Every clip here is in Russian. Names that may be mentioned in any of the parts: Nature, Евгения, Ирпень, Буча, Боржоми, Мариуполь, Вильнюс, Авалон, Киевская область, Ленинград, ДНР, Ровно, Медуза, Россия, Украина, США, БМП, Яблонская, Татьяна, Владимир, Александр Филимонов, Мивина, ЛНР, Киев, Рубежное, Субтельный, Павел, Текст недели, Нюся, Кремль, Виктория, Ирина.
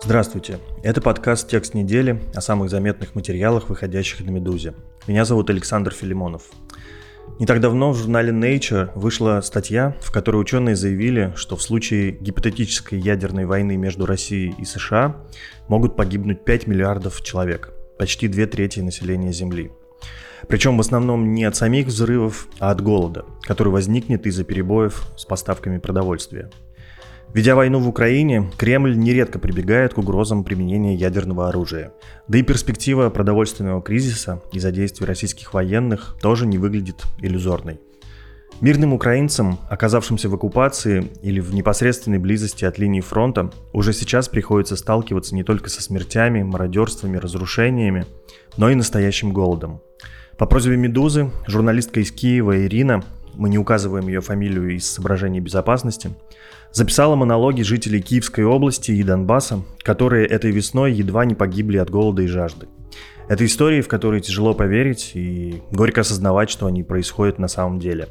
Здравствуйте, это подкаст «Текст недели» о самых заметных материалах, выходящих на «Медузе». Меня зовут Александр Филимонов. Не так давно в журнале Nature вышла статья, в которой ученые заявили, что в случае гипотетической ядерной войны между Россией и США могут погибнуть 5 миллиардов человек, почти 2/3 населения Земли. Причем в основном не от самих взрывов, а от голода, который возникнет из-за перебоев с поставками продовольствия. Ведя войну в Украине, Кремль нередко прибегает к угрозам применения ядерного оружия. Да и перспектива продовольственного кризиса из-за действий российских военных тоже не выглядит иллюзорной. Мирным украинцам, оказавшимся в оккупации или в непосредственной близости от линии фронта, уже сейчас приходится сталкиваться не только со смертями, мародерствами, разрушениями, но и настоящим голодом. По просьбе «Медузы» журналистка из Киева Ирина, мы не указываем ее фамилию из соображений безопасности, записала монологи жителей Киевской области и Донбасса, которые этой весной едва не погибли от голода и жажды. Это истории, в которые тяжело поверить и горько осознавать, что они происходят на самом деле.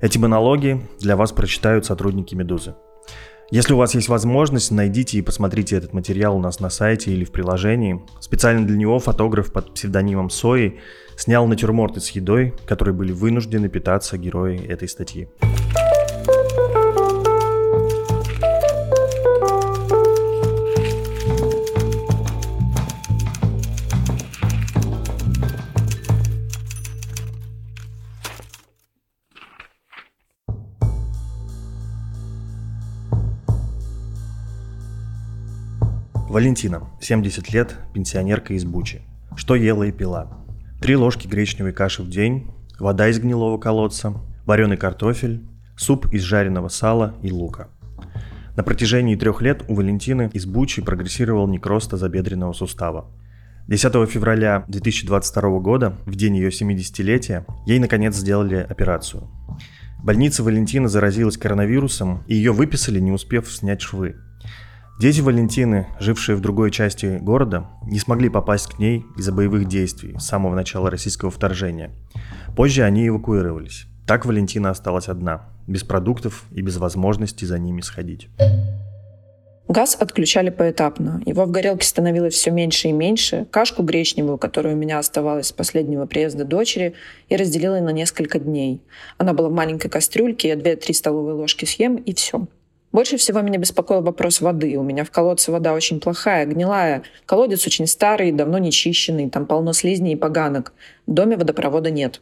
Эти монологи для вас прочитают сотрудники «Медузы». Если у вас есть возможность, найдите и посмотрите этот материал у нас на сайте или в приложении. Специально для него фотограф под псевдонимом Сои снял натюрморты с едой, которые были вынуждены питаться герои этой статьи. Валентина, 70 лет, пенсионерка из Бучи. Что ела и пила? 3 ложки гречневой каши в день, вода из гнилого колодца, вареный картофель, суп из жареного сала и лука. На протяжении 3 лет у Валентины из Бучи прогрессировал некроз тазобедренного сустава. 10 февраля 2022 года, в день ее 70-летия, ей наконец сделали операцию. В больнице Валентина заразилась коронавирусом, и ее выписали, не успев снять швы. Дети Валентины, жившие в другой части города, не смогли попасть к ней из-за боевых действий с самого начала российского вторжения. Позже они эвакуировались. Так Валентина осталась одна, без продуктов и без возможности за ними сходить. Газ отключали поэтапно. Его в горелке становилось все меньше и меньше. Кашку гречневую, которая у меня оставалась с последнего приезда дочери, я разделила на несколько дней. Она была в маленькой кастрюльке, я 2-3 столовые ложки съем, и все. Больше всего меня беспокоил вопрос воды. У меня в колодце вода очень плохая, гнилая. Колодец очень старый, давно не чищенный. Там полно слизней и поганок. В доме водопровода нет.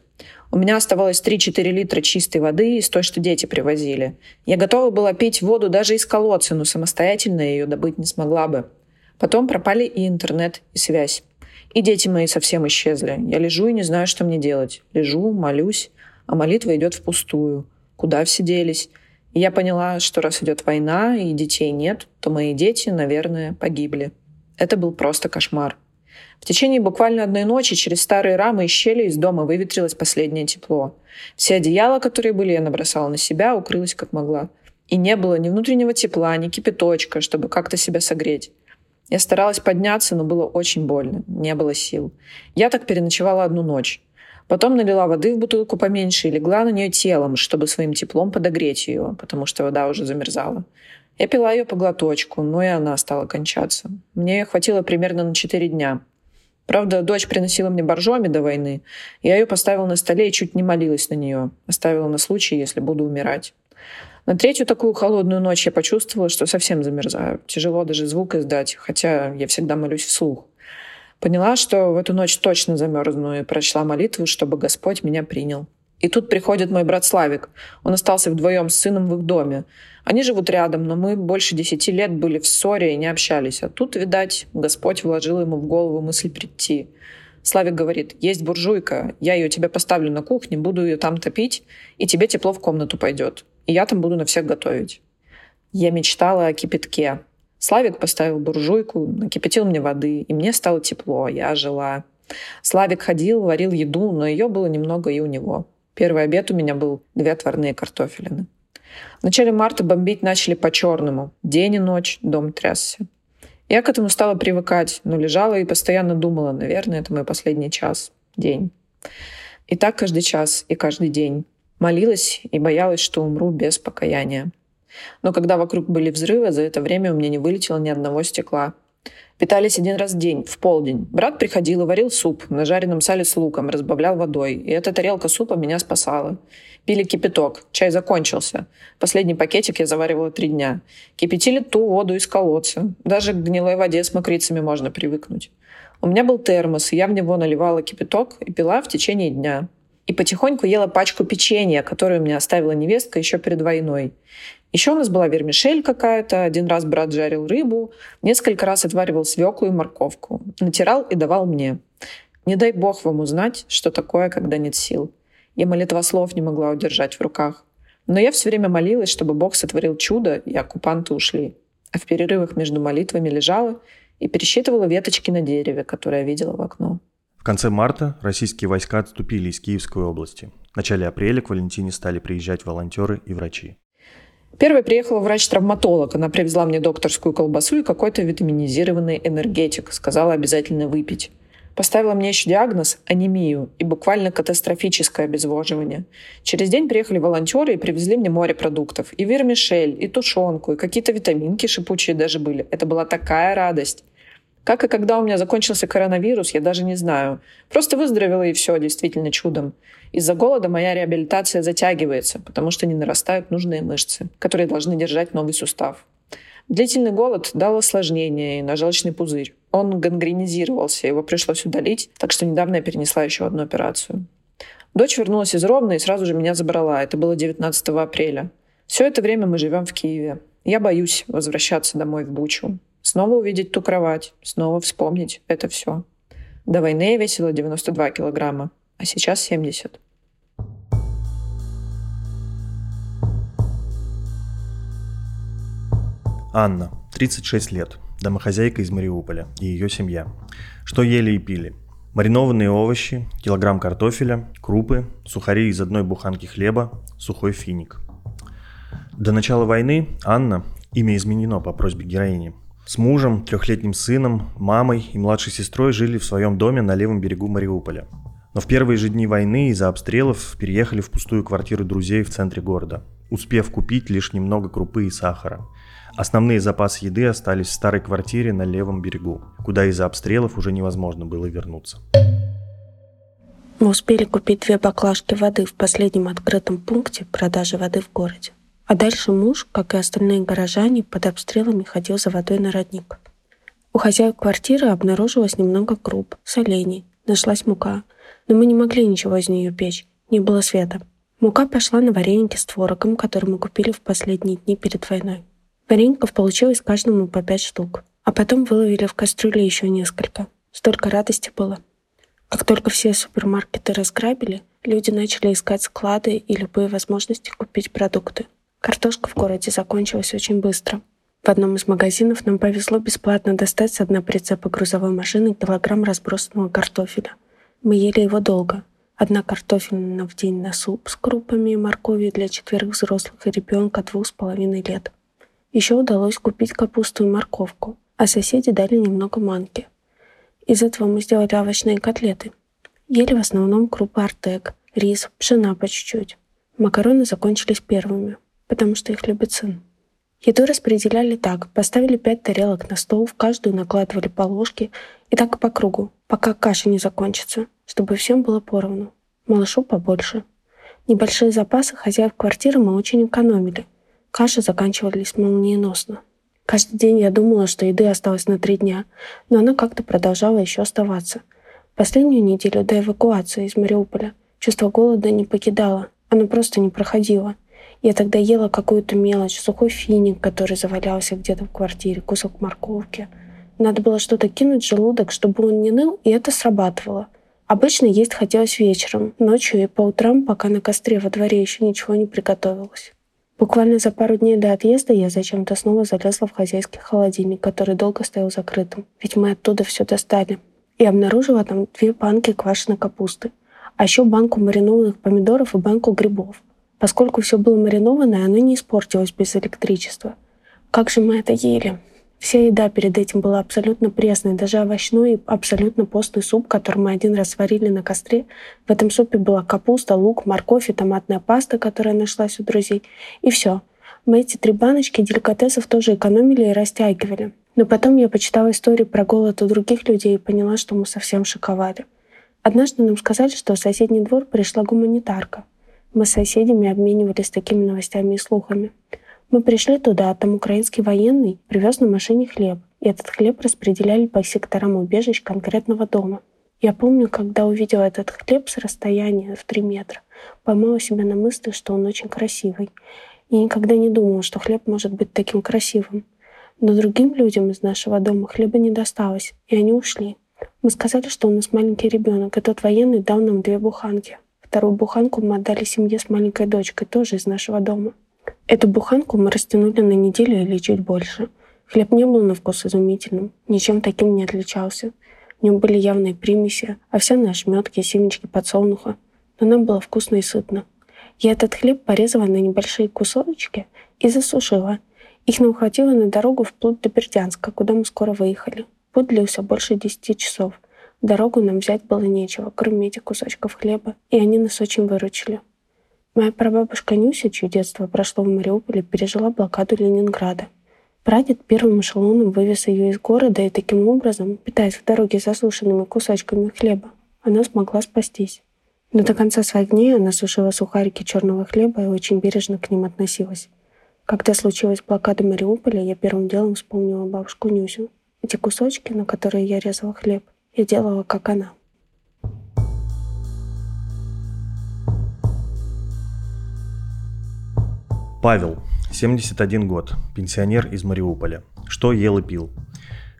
У меня оставалось 3-4 литра чистой воды из той, что дети привозили. Я готова была пить воду даже из колодца, но самостоятельно я ее добыть не смогла бы. Потом пропали и интернет, и связь. И дети мои совсем исчезли. Я лежу и не знаю, что мне делать. Лежу, молюсь, а молитва идет впустую. Куда все делись? И я поняла, что раз идет война и детей нет, то мои дети, наверное, погибли. Это был просто кошмар. В течение буквально одной ночи через старые рамы и щели из дома выветрилось последнее тепло. Все одеяла, которые были, я набросала на себя, укрылась как могла. И не было ни внутреннего тепла, ни кипяточка, чтобы как-то себя согреть. Я старалась подняться, но было очень больно, не было сил. Я так переночевала одну ночь. Потом налила воды в бутылку поменьше и легла на нее телом, чтобы своим теплом подогреть ее, потому что вода уже замерзала. Я пила ее по глоточку, но и она стала кончаться. Мне ее хватило примерно на 4 дня. Правда, дочь приносила мне боржоми до войны. Я ее поставила на столе и чуть не молилась на нее. Оставила на случай, если буду умирать. На 3-ю такую холодную ночь я почувствовала, что совсем замерзаю. Тяжело даже звук издать, хотя я всегда молюсь вслух. Поняла, что в эту ночь точно замерзну, и прочла молитву, чтобы Господь меня принял. И тут приходит мой брат Славик. Он остался вдвоем с сыном в их доме. Они живут рядом, но мы больше 10 лет были в ссоре и не общались. А тут, видать, Господь вложил ему в голову мысль прийти. Славик говорит: «Есть буржуйка, я ее тебе поставлю на кухне, буду ее там топить, и тебе тепло в комнату пойдет». и я там буду на всех готовить. Я мечтала о кипятке. Славик поставил буржуйку, накипятил мне воды, и мне стало тепло, я ожила. Славик ходил, варил еду, но ее было немного и у него. Первый обед у меня был 2 отварные картофелины. В начале марта бомбить начали по-черному. День и ночь дом трясся. Я к этому стала привыкать, но лежала и постоянно думала, наверное, это мой последний час, день. И так каждый час и каждый день. Молилась и боялась, что умру без покаяния. Но когда вокруг были взрывы, за это время у меня не вылетело ни одного стекла. Питались 1 раз в день, в полдень. Брат приходил и варил суп на жареном сале с луком, разбавлял водой. И эта тарелка супа меня спасала. Пили кипяток. Чай закончился. Последний пакетик я заваривала 3 дня. Кипятили ту воду из колодца. Даже к гнилой воде с мокрицами можно привыкнуть. У меня был термос, и я в него наливала кипяток и пила в течение дня. И потихоньку ела пачку печенья, которую мне оставила невестка еще перед войной. Еще у нас была вермишель какая-то, 1 раз брат жарил рыбу, несколько раз отваривал свеклу и морковку, натирал и давал мне. Не дай бог вам узнать, что такое, когда нет сил. Я молитвослов не могла удержать в руках. Но я все время молилась, чтобы Бог сотворил чудо, и оккупанты ушли. А в перерывах между молитвами лежала и пересчитывала веточки на дереве, которые я видела в окно. В конце марта российские войска отступили из Киевской области. В начале апреля к Валентине стали приезжать волонтеры и врачи. Первой приехала врач-травматолог. Она привезла мне докторскую колбасу и какой-то витаминизированный энергетик. Сказала обязательно выпить. Поставила мне еще диагноз – анемию и буквально катастрофическое обезвоживание. Через день приехали волонтеры и привезли мне море продуктов. И вермишель, и тушенку, и какие-то витаминки шипучие даже были. Это была такая радость. Как и когда у меня закончился коронавирус, я даже не знаю. Просто выздоровела, и все, действительно чудом. Из-за голода моя реабилитация затягивается, потому что не нарастают нужные мышцы, которые должны держать новый сустав. Длительный голод дал осложнение на желчный пузырь. Он гангренизировался, его пришлось удалить, так что недавно я перенесла еще одну операцию. Дочь вернулась из Ровно и сразу же меня забрала. Это было 19 апреля. Все это время мы живем в Киеве. Я боюсь возвращаться домой в Бучу. Снова увидеть ту кровать, снова вспомнить это все. До войны я весила 92 килограмма, а сейчас 70. Анна, 36 лет, домохозяйка из Мариуполя и ее семья. Что ели и пили? Маринованные овощи, килограмм картофеля, крупы, сухари из одной буханки хлеба, сухой финик. До начала войны Анна, имя изменено по просьбе героини, с мужем, 3-летним сыном, мамой и младшей сестрой жили в своем доме на левом берегу Мариуполя. Но в первые же дни войны из-за обстрелов переехали в пустую квартиру друзей в центре города, успев купить лишь немного крупы и сахара. Основные запасы еды остались в старой квартире на левом берегу, куда из-за обстрелов уже невозможно было вернуться. Мы успели купить 2 баклажки воды в последнем открытом пункте продажи воды в городе. А дальше муж, как и остальные горожане, под обстрелами ходил за водой на родник. У хозяев квартиры обнаружилось немного круп, солений, нашлась мука. Но мы не могли ничего из нее печь, не было света. Мука пошла на вареники с творогом, которые мы купили в последние дни перед войной. Вареников получилось каждому по 5 штук. А потом выловили в кастрюле еще несколько. Столько радости было. Как только все супермаркеты разграбили, люди начали искать склады и любые возможности купить продукты. Картошка в городе закончилась очень быстро. В одном из магазинов нам повезло бесплатно достать с дна прицепа грузовой машины килограмм разбросанного картофеля. Мы ели его долго. 1 картофелина в день на суп с крупами и морковью для 4 взрослых и ребенка 2,5 лет. Еще удалось купить капусту и морковку, а соседи дали немного манки. Из этого мы сделали овощные котлеты. Ели в основном крупы артек, рис, пшена по чуть-чуть. Макароны закончились первыми, потому что их любит сын. Еду распределяли так. Поставили 5 тарелок на стол, в каждую накладывали по ложке, и так по кругу, пока каша не закончится, чтобы всем было поровну. Малышу побольше. Небольшие запасы хозяев квартиры мы очень экономили. Каши заканчивались молниеносно. Каждый день я думала, что еды осталось на 3 дня, но она как-то продолжала еще оставаться. Последнюю неделю до эвакуации из Мариуполя чувство голода не покидало, оно просто не проходило. Я тогда ела какую-то мелочь, сухой финик, который завалялся где-то в квартире, кусок морковки. Надо было что-то кинуть в желудок, чтобы он не ныл, и это срабатывало. Обычно есть хотелось вечером, ночью и по утрам, пока на костре во дворе еще ничего не приготовилось. Буквально за пару дней до отъезда я зачем-то снова залезла в хозяйский холодильник, который долго стоял закрытым, ведь мы оттуда все достали, и обнаружила там 2 банки квашеной капусты, а еще банку маринованных помидоров и банку грибов. Поскольку все было маринованное, оно не испортилось без электричества. Как же мы это ели! Вся еда перед этим была абсолютно пресной, даже овощной и абсолютно постный суп, который мы один раз сварили на костре. В этом супе была капуста, лук, морковь и томатная паста, которая нашлась у друзей. И все. Мы эти 3 баночки деликатесов тоже экономили и растягивали. Но потом я почитала истории про голод у других людей и поняла, что мы совсем шоковали. Однажды нам сказали, что в соседний двор пришла гуманитарка. Мы с соседями обменивались такими новостями и слухами. Мы пришли туда, а там украинский военный привез на машине хлеб. И этот хлеб распределяли по секторам убежищ конкретного дома. Я помню, когда увидела этот хлеб с расстояния в 3 метра, поймала себя на мысли, что он очень красивый. Я никогда не думала, что хлеб может быть таким красивым. Но другим людям из нашего дома хлеба не досталось, и они ушли. Мы сказали, что у нас маленький ребенок, и тот военный дал нам 2 буханки. 2-ю буханку мы отдали семье с маленькой дочкой, тоже из нашего дома. Эту буханку мы растянули на неделю или чуть больше. Хлеб не был на вкус изумительным, ничем таким не отличался. В нем были явные примеси, овсяные ошметки, семечки подсолнуха. Но нам было вкусно и сытно. Я этот хлеб порезала на небольшие кусочки и засушила. Их нам хватило на дорогу вплоть до Бердянска, куда мы скоро выехали. Путь длился больше 10 часов. Дорогу нам взять было нечего, кроме этих кусочков хлеба, и они нас очень выручили. Моя прабабушка Нюся, чье детство прошло в Мариуполе, пережила блокаду Ленинграда. Прадед первым эшелоном вывез ее из города и таким образом, питаясь в дороге засушенными кусочками хлеба, она смогла спастись. Но до конца своих дней она сушила сухарики черного хлеба и очень бережно к ним относилась. Когда случилась блокада Мариуполя, я первым делом вспомнила бабушку Нюсю. Эти кусочки, на которые я резала хлеб, я делала, как она. Павел, 71 год, пенсионер из Мариуполя. Что ел и пил?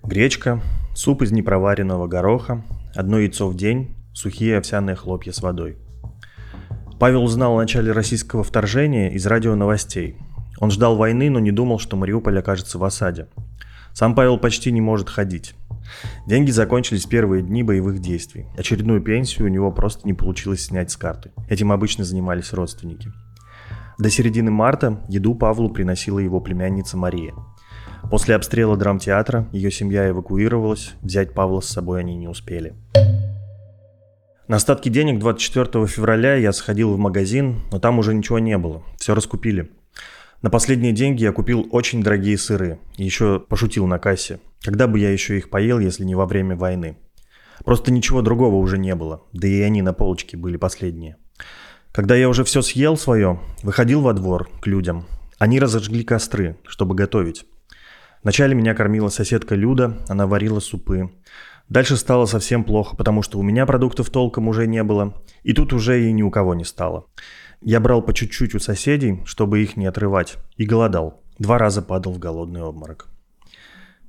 Гречка, суп из непроваренного гороха, 1 яйцо в день, сухие овсяные хлопья с водой. Павел узнал о начале российского вторжения из радионовостей. Он ждал войны, но не думал, что Мариуполь окажется в осаде. Сам Павел почти не может ходить. Деньги закончились в первые дни боевых действий. Очередную пенсию у него просто не получилось снять с карты. Этим обычно занимались родственники. До середины марта еду Павлу приносила его племянница Мария. После обстрела драмтеатра ее семья эвакуировалась, взять Павла с собой они не успели. На остатки денег 24 февраля я сходил в магазин, но там уже ничего не было, все раскупили. На последние деньги я купил очень дорогие сыры и еще пошутил на кассе. Когда бы я еще их поел, если не во время войны? Просто ничего другого уже не было, да и они на полочке были последние. Когда я уже все съел свое, выходил во двор к людям. Они разожгли костры, чтобы готовить. Вначале меня кормила соседка Люда, она варила супы. Дальше стало совсем плохо, потому что у меня продуктов толком уже не было. И тут уже и ни у кого не стало. Я брал по чуть-чуть у соседей, чтобы их не отрывать, и голодал. 2 раза падал в голодный обморок.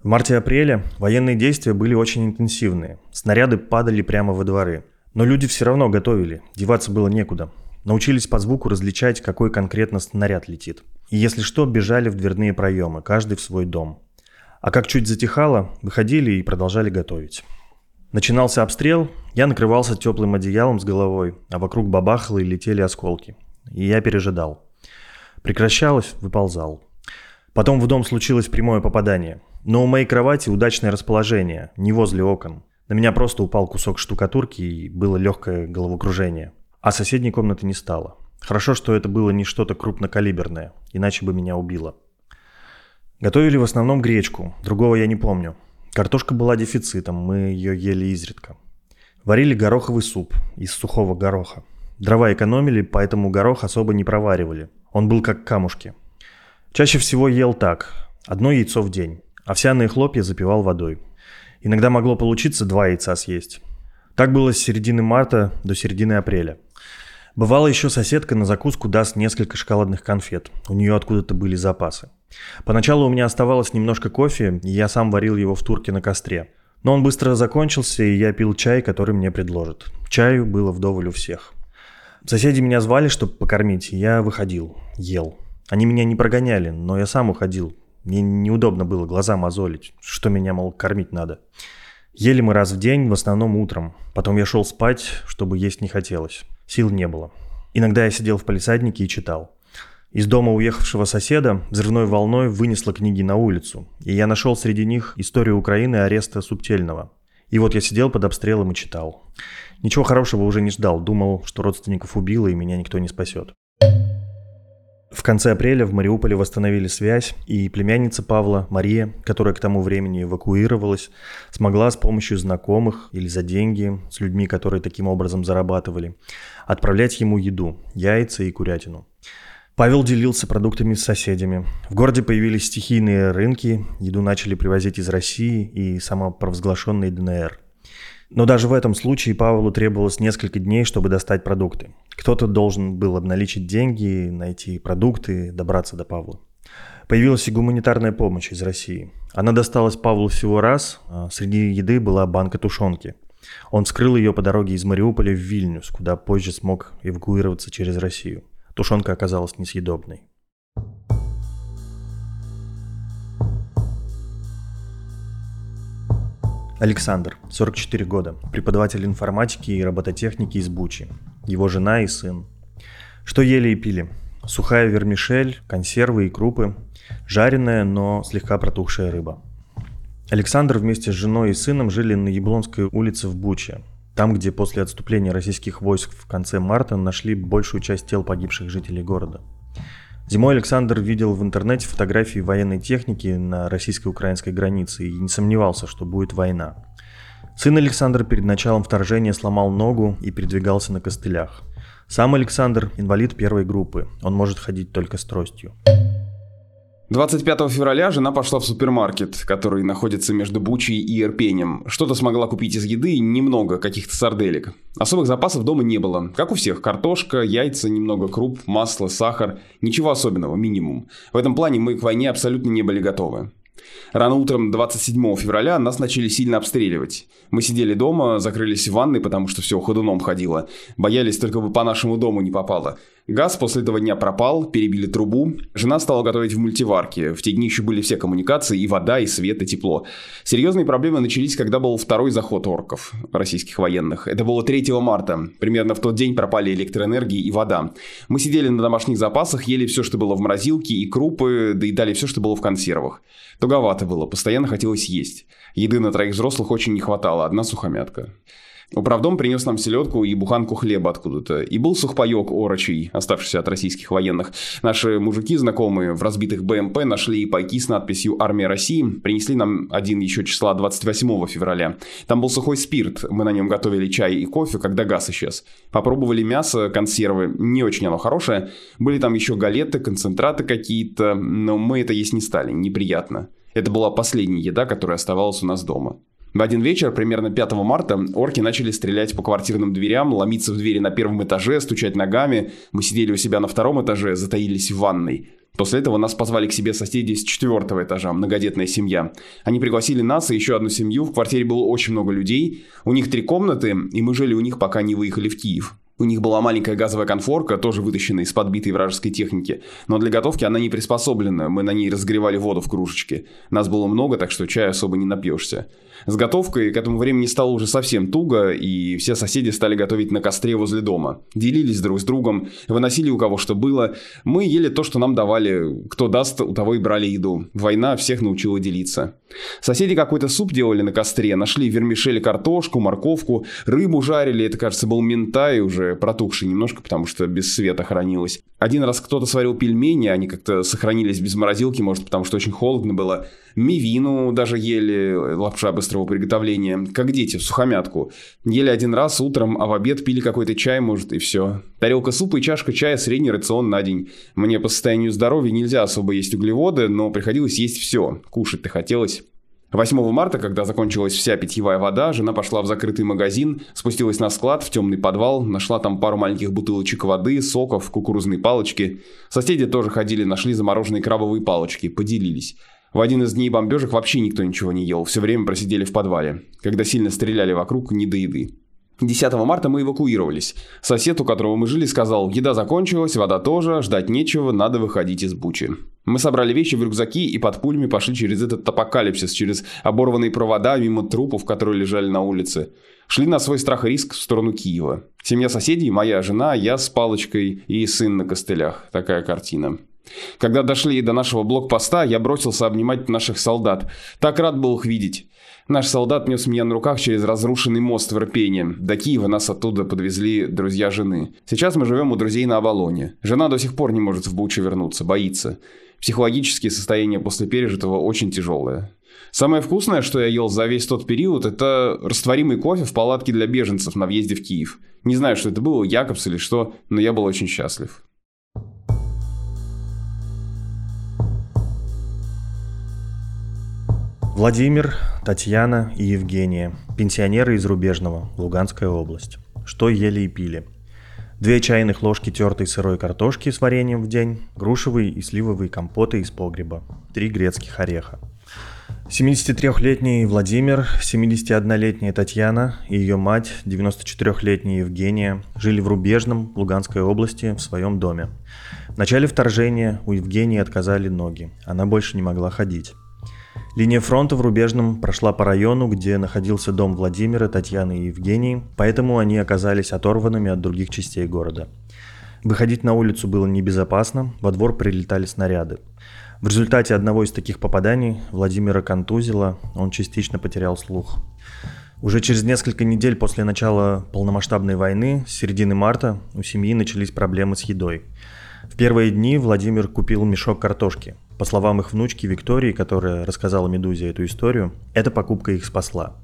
В марте-апреле военные действия были очень интенсивные. Снаряды падали прямо во дворы. Но люди все равно готовили, деваться было некуда. Научились по звуку различать, какой конкретно снаряд летит. И если что, бежали в дверные проемы, каждый в свой дом. А как чуть затихало, выходили и продолжали готовить. Начинался обстрел, я накрывался теплым одеялом с головой, а вокруг бабахало и летели осколки. И я пережидал. Прекращалось, выползал. Потом в дом случилось прямое попадание. Но у моей кровати удачное расположение, не возле окон. На меня просто упал кусок штукатурки и было легкое головокружение. А соседней комнаты не стало. Хорошо, что это было не что-то крупнокалиберное, иначе бы меня убило. Готовили в основном гречку, другого я не помню. Картошка была дефицитом, мы ее ели изредка. Варили гороховый суп из сухого гороха. Дрова экономили, поэтому горох особо не проваривали. Он был как камушки. Чаще всего ел так. 1 яйцо в день. Овсяные хлопья запивал водой. Иногда могло получиться 2 яйца съесть. Так было с середины марта до середины апреля. Бывало, еще соседка на закуску даст несколько шоколадных конфет. У нее откуда-то были запасы. Поначалу у меня оставалось немножко кофе, и я сам варил его в турке на костре. Но он быстро закончился, и я пил чай, который мне предложат. Чаю было вдоволь у всех. Соседи меня звали, чтобы покормить, и я выходил, ел. Они меня не прогоняли, но я сам уходил. Мне неудобно было глаза мозолить, что меня, мол, кормить надо. Ели мы раз в день, в основном утром. Потом я шел спать, чтобы есть не хотелось. Сил не было. Иногда я сидел в палисаднике и читал. Из дома уехавшего соседа взрывной волной вынесло книги на улицу. И я нашел среди них историю Украины и ареста Субтельного. И вот я сидел под обстрелом и читал. Ничего хорошего уже не ждал. Думал, что родственников убило и меня никто не спасет. В конце апреля в Мариуполе восстановили связь, и племянница Павла, Мария, которая к тому времени эвакуировалась, смогла с помощью знакомых или за деньги, с людьми, которые таким образом зарабатывали, отправлять ему еду, яйца и курятину. Павел делился продуктами с соседями. В городе появились стихийные рынки, еду начали привозить из России и самопровозглашенной ДНР. Но даже в этом случае Павлу требовалось несколько дней, чтобы достать продукты. Кто-то должен был обналичить деньги, найти продукты, добраться до Павла. Появилась и гуманитарная помощь из России. Она досталась Павлу всего раз. Среди еды была банка тушенки. Он вскрыл ее по дороге из Мариуполя в Вильнюс, куда позже смог эвакуироваться через Россию. Тушенка оказалась несъедобной. Александр, 44 года, преподаватель информатики и робототехники из Бучи. Его жена и сын. Что ели и пили? Сухая вермишель, консервы и крупы, жареная, но слегка протухшая рыба. Александр вместе с женой и сыном жили на Яблонской улице в Буче, там, где после отступления российских войск в конце марта нашли большую часть тел погибших жителей города. Зимой Александр видел в интернете фотографии военной техники на российско-украинской границе и не сомневался, что будет война. Сын Александра перед началом вторжения сломал ногу и передвигался на костылях. Сам Александр – инвалид первой группы, он может ходить только с тростью. 25 февраля жена пошла в супермаркет, который находится между Бучей и Ирпенем. Что-то смогла купить из еды, немного каких-то сарделек. Особых запасов дома не было. Как у всех, картошка, яйца, немного круп, масло, сахар. Ничего особенного, минимум. В этом плане мы к войне абсолютно не были готовы. Рано утром 27 февраля нас начали сильно обстреливать. Мы сидели дома, закрылись в ванной, потому что все ходуном ходило. Боялись, только бы по нашему дому не попало. Газ после этого дня пропал, перебили трубу. Жена стала готовить в мультиварке. В те дни еще были все коммуникации, и вода, и свет, и тепло. Серьезные проблемы начались, когда был второй заход орков, российских военных. Это было 3 марта. Примерно в тот день пропали электроэнергия и вода. Мы сидели на домашних запасах, ели все, что было в морозилке, и крупы, доедали все, что было в консервах. Туговато было, постоянно хотелось есть. Еды на троих взрослых очень не хватало, одна сухомятка. Управдом принес нам селедку и буханку хлеба откуда-то. И был сухпаек орочий, оставшийся от российских военных. Наши мужики, знакомые, в разбитых БМП нашли и пайки с надписью «Армия России». Принесли нам один еще числа 28 февраля. Там был сухой спирт. Мы на нем готовили чай и кофе, когда газ исчез. Попробовали мясо, консервы. Не очень оно хорошее. Были там еще галеты, концентраты какие-то. Но мы это есть не стали. Неприятно. Это была последняя еда, которая оставалась у нас дома. В один вечер, примерно 5 марта, орки начали стрелять по квартирным дверям, ломиться в двери на первом этаже, стучать ногами. Мы сидели у себя на втором этаже, затаились в ванной. После этого нас позвали к себе соседи с 4 этажа, многодетная семья. Они пригласили нас и еще одну семью, в квартире было очень много людей. У них 3 комнаты, и мы жили у них, пока не выехали в Киев. У них была маленькая газовая конфорка, тоже вытащенная из подбитой вражеской техники. Но для готовки она не приспособлена, мы на ней разогревали воду в кружечке. Нас было много, так что чая особо не напьешься. С готовкой к этому времени стало уже совсем туго, и все соседи стали готовить на костре возле дома. Делились друг с другом, выносили у кого что было. Мы ели то, что нам давали. Кто даст, у того и брали еду. Война всех научила делиться. Соседи какой-то суп делали на костре, нашли вермишель, картошку, морковку, рыбу жарили. Это, кажется, был ментай уже. Протухший немножко, потому что без света хранилось. Один раз кто-то сварил пельмени, они как-то сохранились без морозилки, может, потому что очень холодно было. Мивину даже ели, лапша быстрого приготовления, как дети, в сухомятку. Ели один раз утром, а в обед пили какой-то чай, может, и все. Тарелка супа и чашка чая – средний рацион на день. Мне по состоянию здоровья нельзя особо есть углеводы, но приходилось есть все. Кушать-то хотелось. 8 марта, когда закончилась вся питьевая вода, жена пошла в закрытый магазин, спустилась на склад, в темный подвал, нашла там пару маленьких бутылочек воды, соков, кукурузные палочки. Соседи тоже ходили, нашли замороженные крабовые палочки, поделились. В один из дней бомбежек вообще никто ничего не ел, все время просидели в подвале, когда сильно стреляли вокруг, не до еды. 10 марта мы эвакуировались. Сосед, у которого мы жили, сказал: еда закончилась, вода тоже, ждать нечего, надо выходить из Бучи. Мы собрали вещи в рюкзаки и под пулями пошли через этот апокалипсис, через оборванные провода, мимо трупов, которые лежали на улице. Шли на свой страх и риск в сторону Киева. Семья соседей, моя жена, я с палочкой и сын на костылях. Такая картина. Когда дошли до нашего блокпоста, я бросился обнимать наших солдат. Так рад был их видеть. Наш солдат нес меня на руках через разрушенный мост в Ирпене. До Киева нас оттуда подвезли друзья жены. Сейчас мы живем у друзей на Авалоне. Жена до сих пор не может в Бучу вернуться, боится. Психологические состояния после пережитого очень тяжелые. Самое вкусное, что я ел за весь тот период, это растворимый кофе в палатке для беженцев на въезде в Киев. Не знаю, что это было, Якобс или что, но я был очень счастлив. Владимир, Татьяна и Евгения. Пенсионеры из Рубежного, Луганская область. Что ели и пили? 2 чайных ложки тертой сырой картошки с вареньем в день, грушевые и сливовые компоты из погреба, 3 грецких ореха. 73-летний Владимир, 71-летняя Татьяна и ее мать, 94-летняя Евгения, жили в Рубежном, Луганской области, в своем доме. В начале вторжения у Евгении отказали ноги, она больше не могла ходить. Линия фронта в Рубежном прошла по району, где находился дом Владимира, Татьяны и Евгении, поэтому они оказались оторванными от других частей города. Выходить на улицу было небезопасно, во двор прилетали снаряды. В результате одного из таких попаданий Владимира контузило, он частично потерял слух. Уже через несколько недель после начала полномасштабной войны, с середины марта, у семьи начались проблемы с едой. В первые дни Владимир купил мешок картошки. По словам их внучки Виктории, которая рассказала «Медузе» эту историю, эта покупка их спасла.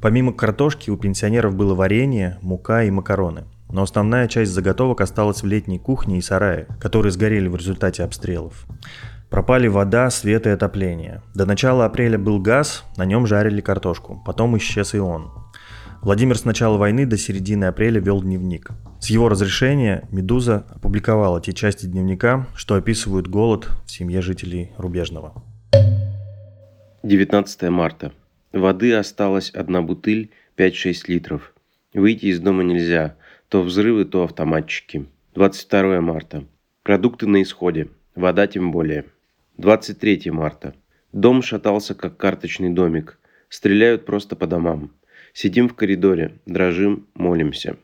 Помимо картошки у пенсионеров было варенье, мука и макароны. Но основная часть заготовок осталась в летней кухне и сарае, которые сгорели в результате обстрелов. Пропали вода, свет и отопление. До начала апреля был газ, на нем жарили картошку, потом исчез и он. Владимир с начала войны до середины апреля вел дневник. С его разрешения «Медуза» опубликовала те части дневника, что описывают голод в семье жителей Рубежного. 19 марта. Воды осталась одна бутыль, 5-6 литров. Выйти из дома нельзя. То взрывы, то автоматчики. 22 марта. Продукты на исходе. Вода тем более. 23 марта. Дом шатался, как карточный домик. Стреляют просто по домам. Сидим в коридоре, дрожим, молимся.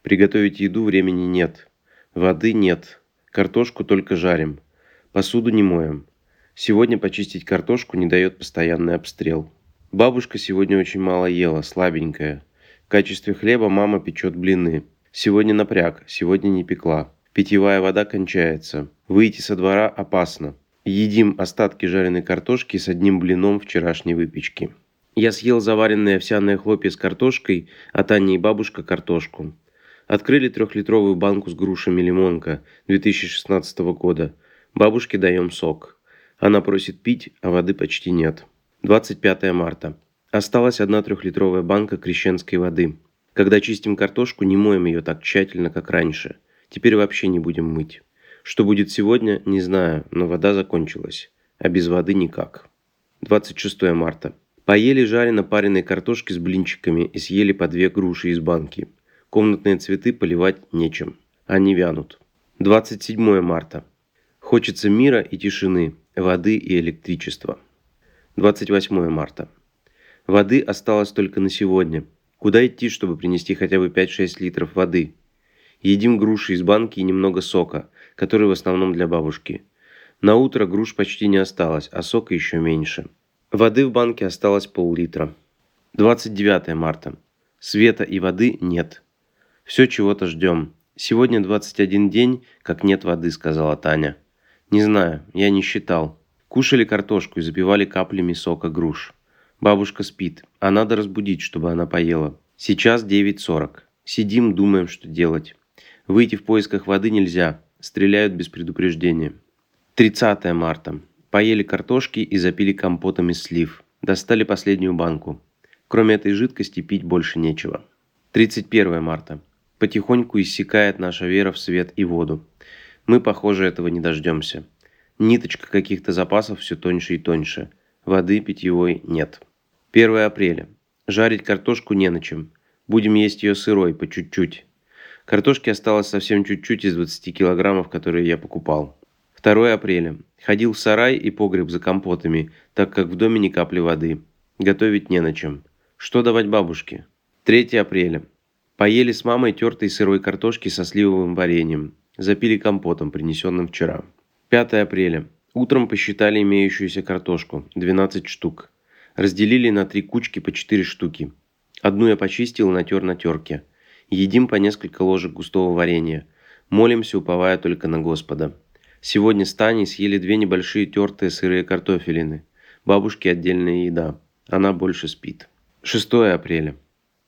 Приготовить еду времени нет. Воды нет. Картошку только жарим. Посуду не моем. Сегодня почистить картошку не дает постоянный обстрел. Бабушка сегодня очень мало ела, слабенькая. В качестве хлеба мама печет блины. Сегодня напряг, сегодня не пекла. Питьевая вода кончается. Выйти со двора опасно. Едим остатки жареной картошки с одним блином вчерашней выпечки. Я съел заваренные овсяные хлопья с картошкой, а Таня и бабушка картошку. Открыли 3-литровую банку с грушами лимонка 2016 года. Бабушке даем сок. Она просит пить, а воды почти нет. 25 марта. Осталась одна 3-литровая банка крещенской воды. Когда чистим картошку, не моем ее так тщательно, как раньше. Теперь вообще не будем мыть. Что будет сегодня, не знаю, но вода закончилась. А без воды никак. 26 марта. Поели жарено-пареной картошки с блинчиками и съели по 2 груши из банки. Комнатные цветы поливать нечем. Они вянут. 27 марта. Хочется мира и тишины, воды и электричества. 28 марта. Воды осталось только на сегодня. Куда идти, чтобы принести хотя бы 5-6 литров воды? Едим груши из банки и немного сока, который в основном для бабушки. На утро груш почти не осталось, а сока еще меньше. Воды в банке осталось пол-литра. 29 марта. Света и воды нет. Все чего-то ждем. Сегодня 21 день, как нет воды, сказала Таня. Не знаю, я не считал. Кушали картошку и запивали каплями сока груш. Бабушка спит, а надо разбудить, чтобы она поела. Сейчас 9:40. Сидим, думаем, что делать. Выйти в поисках воды нельзя. Стреляют без предупреждения. 30 марта. Поели картошки и запили компотом из слив. Достали последнюю банку. Кроме этой жидкости пить больше нечего. 31 марта. Потихоньку иссякает наша вера в свет и воду. Мы, похоже, этого не дождемся. Ниточка каких-то запасов все тоньше и тоньше. Воды питьевой нет. 1 апреля. Жарить картошку не на чем. Будем есть ее сырой, по чуть-чуть. Картошки осталось совсем чуть-чуть из 20 килограммов, которые я покупал. 2 апреля. Ходил в сарай и погреб за компотами, так как в доме ни капли воды. Готовить не на чем. Что давать бабушке? 3 апреля. Поели с мамой тертой сырой картошки со сливовым вареньем. Запили компотом, принесенным вчера. 5 апреля. Утром посчитали имеющуюся картошку. 12 штук. Разделили на 3 кучки по 4 штуки. Одну я почистил и натер на терке. Едим по несколько ложек густого варенья. Молимся, уповая только на Господа. Сегодня с Таней съели 2 небольшие тертые сырые картофелины. Бабушке отдельная еда. Она больше спит. 6 апреля.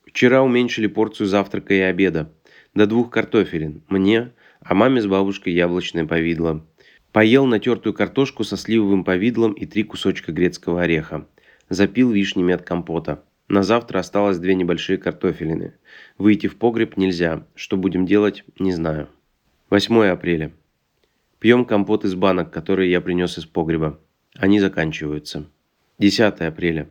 Вчера уменьшили порцию завтрака и обеда. До 2 картофелин. Мне, а маме с бабушкой яблочное повидло. Поел натертую картошку со сливовым повидлом и 3 кусочка грецкого ореха. Запил вишнями от компота. На завтра осталось 2 небольшие картофелины. Выйти в погреб нельзя. Что будем делать, не знаю. 8 апреля. Пьем компот из банок, которые я принес из погреба. Они заканчиваются. 10 апреля.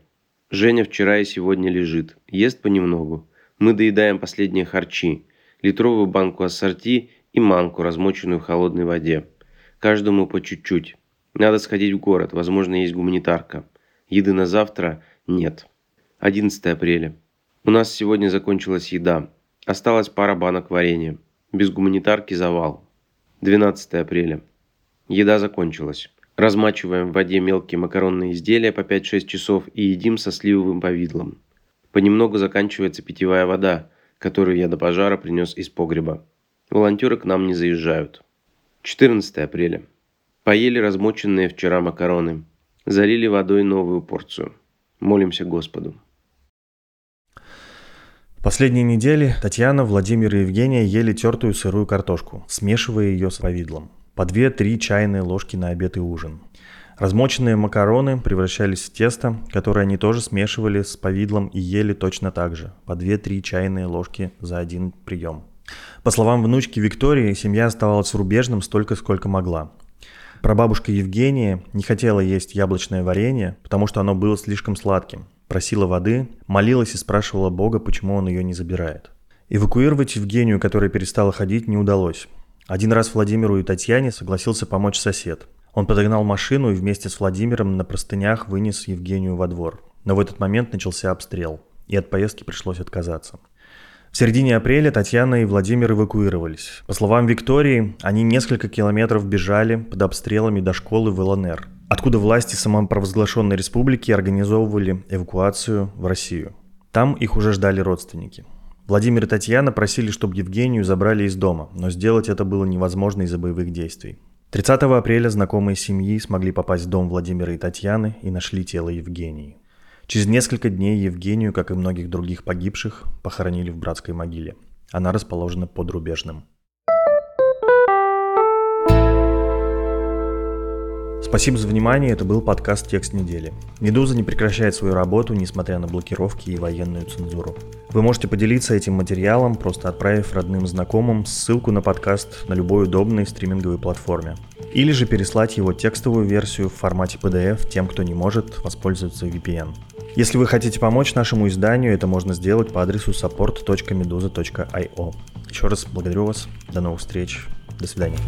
Женя вчера и сегодня лежит. Ест понемногу. Мы доедаем последние харчи. Литровую банку ассорти и манку, размоченную в холодной воде. Каждому по чуть-чуть. Надо сходить в город. Возможно, есть гуманитарка. Еды на завтра нет. 11 апреля. У нас сегодня закончилась еда. Осталась пара банок варенья. Без гуманитарки завал. 12 апреля. Еда закончилась. Размачиваем в воде мелкие макаронные изделия по 5-6 часов и едим со сливовым повидлом. Понемногу заканчивается питьевая вода, которую я до пожара принес из погреба. Волонтеры к нам не заезжают. 14 апреля. Поели размоченные вчера макароны. Залили водой новую порцию. Молимся Господу. Последние недели Татьяна, Владимир и Евгения ели тертую сырую картошку, смешивая ее с повидлом. По 2-3 чайные ложки на обед и ужин. Размоченные макароны превращались в тесто, которое они тоже смешивали с повидлом и ели точно так же. По 2-3 чайные ложки за один прием. По словам внучки Виктории, семья оставалась в Рубежном столько, сколько могла. Прабабушка Евгения не хотела есть яблочное варенье, потому что оно было слишком сладким. Просила воды, молилась и спрашивала Бога, почему он ее не забирает. Эвакуировать Евгению, которая перестала ходить, не удалось. Один раз Владимиру и Татьяне согласился помочь сосед. Он подогнал машину и вместе с Владимиром на простынях вынес Евгению во двор. Но в этот момент начался обстрел, и от поездки пришлось отказаться. В середине апреля Татьяна и Владимир эвакуировались. По словам Виктории, они несколько километров бежали под обстрелами до школы в ЛНР, откуда власти самопровозглашенной республики организовывали эвакуацию в Россию. Там их уже ждали родственники. Владимир и Татьяна просили, чтобы Евгению забрали из дома, но сделать это было невозможно из-за боевых действий. 30 апреля знакомые семьи смогли попасть в дом Владимира и Татьяны и нашли тело Евгении. Через несколько дней Евгению, как и многих других погибших, похоронили в братской могиле. Она расположена под Рубежным. Спасибо за внимание, это был подкаст «Текст недели». «Медуза» не прекращает свою работу, несмотря на блокировки и военную цензуру. Вы можете поделиться этим материалом, просто отправив родным знакомым ссылку на подкаст на любой удобной стриминговой платформе. Или же переслать его текстовую версию в формате PDF тем, кто не может воспользоваться VPN. Если вы хотите помочь нашему изданию, это можно сделать по адресу support.meduza.io. Еще раз благодарю вас, до новых встреч, до свидания.